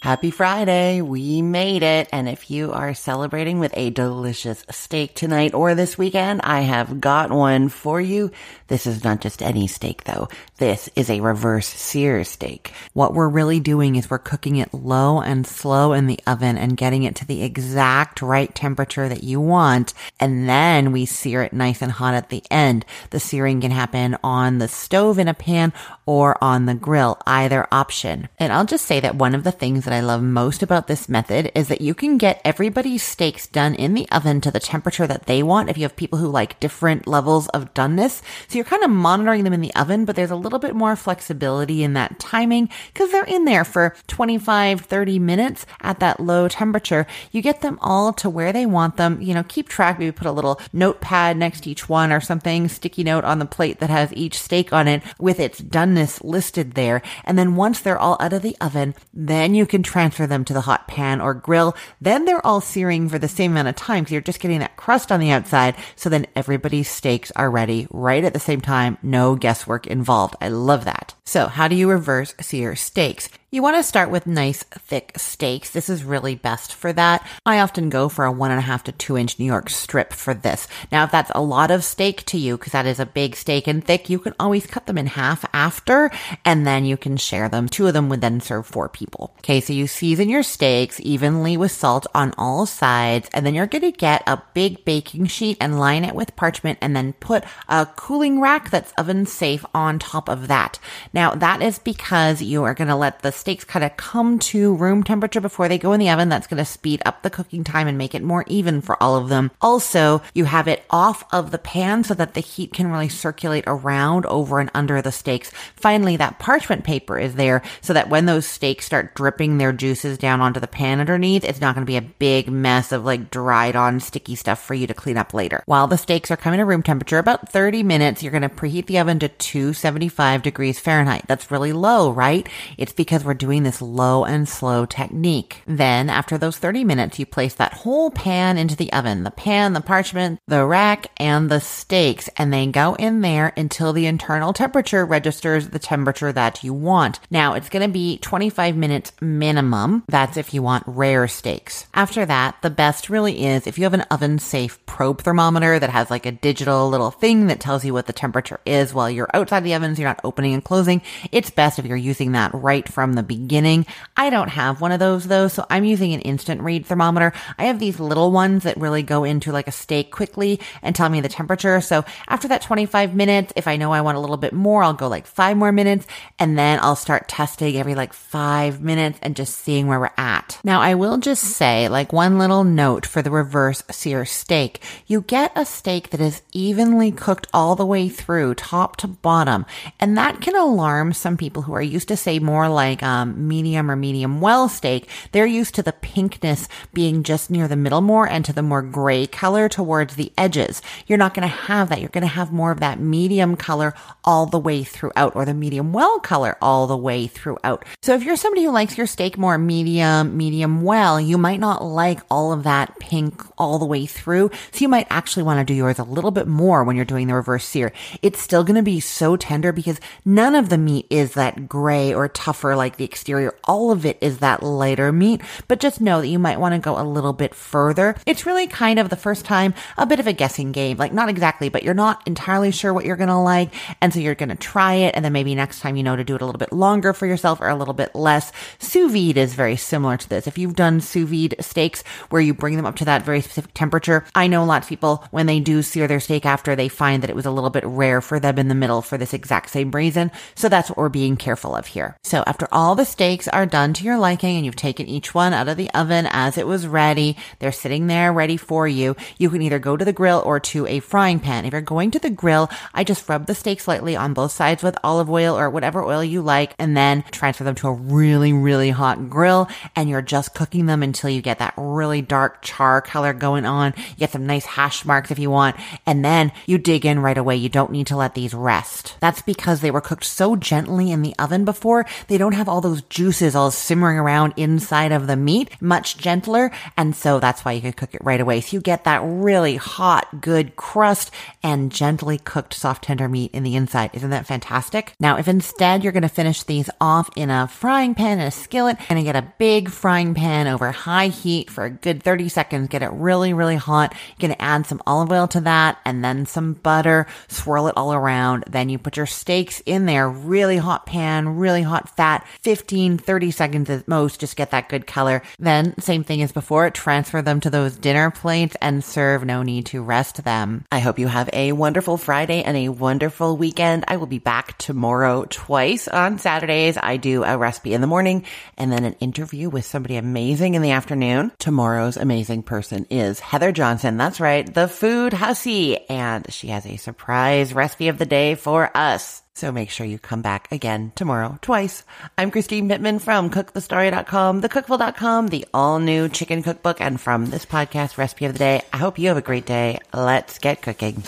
Happy Friday. We made it. And if you are celebrating with a delicious steak tonight or this weekend, I have got one for you. This is not just any steak though. This is a reverse sear steak. What we're really doing is we're cooking it low and slow in the oven and getting it to the exact right temperature that you want. And then we sear it nice and hot at the end. The searing can happen on the stove in a pan or on the grill, either option. And I'll just say that one of the things that I love most about this method is that you can get everybody's steaks done in the oven to the temperature that they want if you have people who like different levels of doneness. So you're kind of monitoring them in the oven, but there's a little bit more flexibility in that timing because they're in there for 25-30 minutes at that low temperature. You get them all to where they want them. You know, keep track. Maybe put a little notepad next to each one or something, sticky note on the plate that has each steak on it with its doneness listed there. And then once they're all out of the oven, then you can transfer them to the hot pan or grill. Then they're all searing for the same amount of time because you're just getting that crust on the outside. So then everybody's steaks are ready right at the same time. No guesswork involved. I love that. So how do you reverse sear steaks? You want to start with nice thick steaks. This is really best for that. I often go for a 1.5 to 2 inch New York strip for this. Now, if that's a lot of steak to you, because that is a big steak and thick, you can always cut them in half after, and then you can share them. Two of them would then serve 4 people. Okay, so you season your steaks evenly with salt on all sides, and then you're going to get a big baking sheet and line it with parchment, and then put a cooling rack that's oven safe on top of that. Now, that is because you are going to let the steaks kind of come to room temperature before they go in the oven. That's going to speed up the cooking time and make it more even for all of them. Also, you have it off of the pan so that the heat can really circulate around, over, and under the steaks. Finally, that parchment paper is there so that when those steaks start dripping their juices down onto the pan underneath, it's not going to be a big mess of like dried on sticky stuff for you to clean up later. While the steaks are coming to room temperature, about 30 minutes, you're going to preheat the oven to 275 degrees Fahrenheit. That's really low, right? It's because we're doing this low and slow technique. Then after those 30 minutes, you place that whole pan into the oven, the pan, the parchment, the rack, and the steaks, and they go in there until the internal temperature registers the temperature that you want. Now it's going to be 25 minutes minimum. That's if you want rare steaks. After that, the best really is if you have an oven safe probe thermometer that has like a digital little thing that tells you what the temperature is while you're outside the oven, so you're not opening and closing. It's best if you're using that right from the beginning. I don't have one of those though, so I'm using an instant read thermometer. I have these little ones that really go into like a steak quickly and tell me the temperature. So after that 25 minutes, if I know I want a little bit more, I'll go like 5 more minutes, and then I'll start testing every like 5 minutes and just seeing where we're at. Now I will just say like one little note for the reverse sear steak. You get a steak that is evenly cooked all the way through, top to bottom, and that can alarm some people who are used to say more like medium or medium well steak. They're used to the pinkness being just near the middle more and to the more gray color towards the edges. You're not going to have that. You're going to have more of that medium color all the way throughout, or the medium well color all the way throughout. So if you're somebody who likes your steak more medium well, you might not like all of that pink all the way through. So you might actually want to do yours a little bit more when you're doing the reverse sear. It's still going to be so tender because none of the meat is that gray or tougher like the exterior. All of it is that lighter meat, but just know that you might want to go a little bit further. It's really kind of the first time a bit of a guessing game, like not exactly, but you're not entirely sure what you're going to like. And so you're going to try it. And then maybe next time, you know, to do it a little bit longer for yourself or a little bit less. Sous vide is very similar to this. If you've done sous vide steaks where you bring them up to that very specific temperature, I know lots of people when they do sear their steak after, they find that it was a little bit rare for them in the middle for this exact same reason. So that's what we're being careful of here. So after all the steaks are done to your liking and you've taken each one out of the oven as it was ready, they're sitting there ready for you. You can either go to the grill or to a frying pan. If you're going to the grill, I just rub the steaks lightly on both sides with olive oil or whatever oil you like, and then transfer them to a really, really hot grill. And you're just cooking them until you get that really dark char color going on. You get some nice hash marks if you want, and then you dig in right away. You don't need to let these rest. That's because they were cooked so so gently in the oven before, they don't have all those juices all simmering around inside of the meat, much gentler. And so that's why you could cook it right away. So you get that really hot, good crust and gently cooked soft tender meat in the inside. Isn't that fantastic? Now, if instead you're going to finish these off in a frying pan and a skillet, you're going to get a big frying pan over high heat for a good 30 seconds, get it really, really hot. You're going to add some olive oil to that and then some butter, swirl it all around. Then you put your steaks in there, really hot pan, really hot fat, 15, 30 seconds at most, just get that good color. Then same thing as before, transfer them to those dinner plates and serve. No need to rest them. I hope you have a wonderful Friday and a wonderful weekend. I will be back tomorrow twice. On Saturdays, I do a recipe in the morning and then an interview with somebody amazing in the afternoon. Tomorrow's amazing person is Heather Johnson. That's right, the food hussy. And she has a surprise recipe of the day for us. So make sure you come back again tomorrow, twice. I'm Christine Pittman from cookthestory.com, thecookful.com, the all-new chicken cookbook, and from this podcast, Recipe of the Day. I hope you have a great day. Let's get cooking.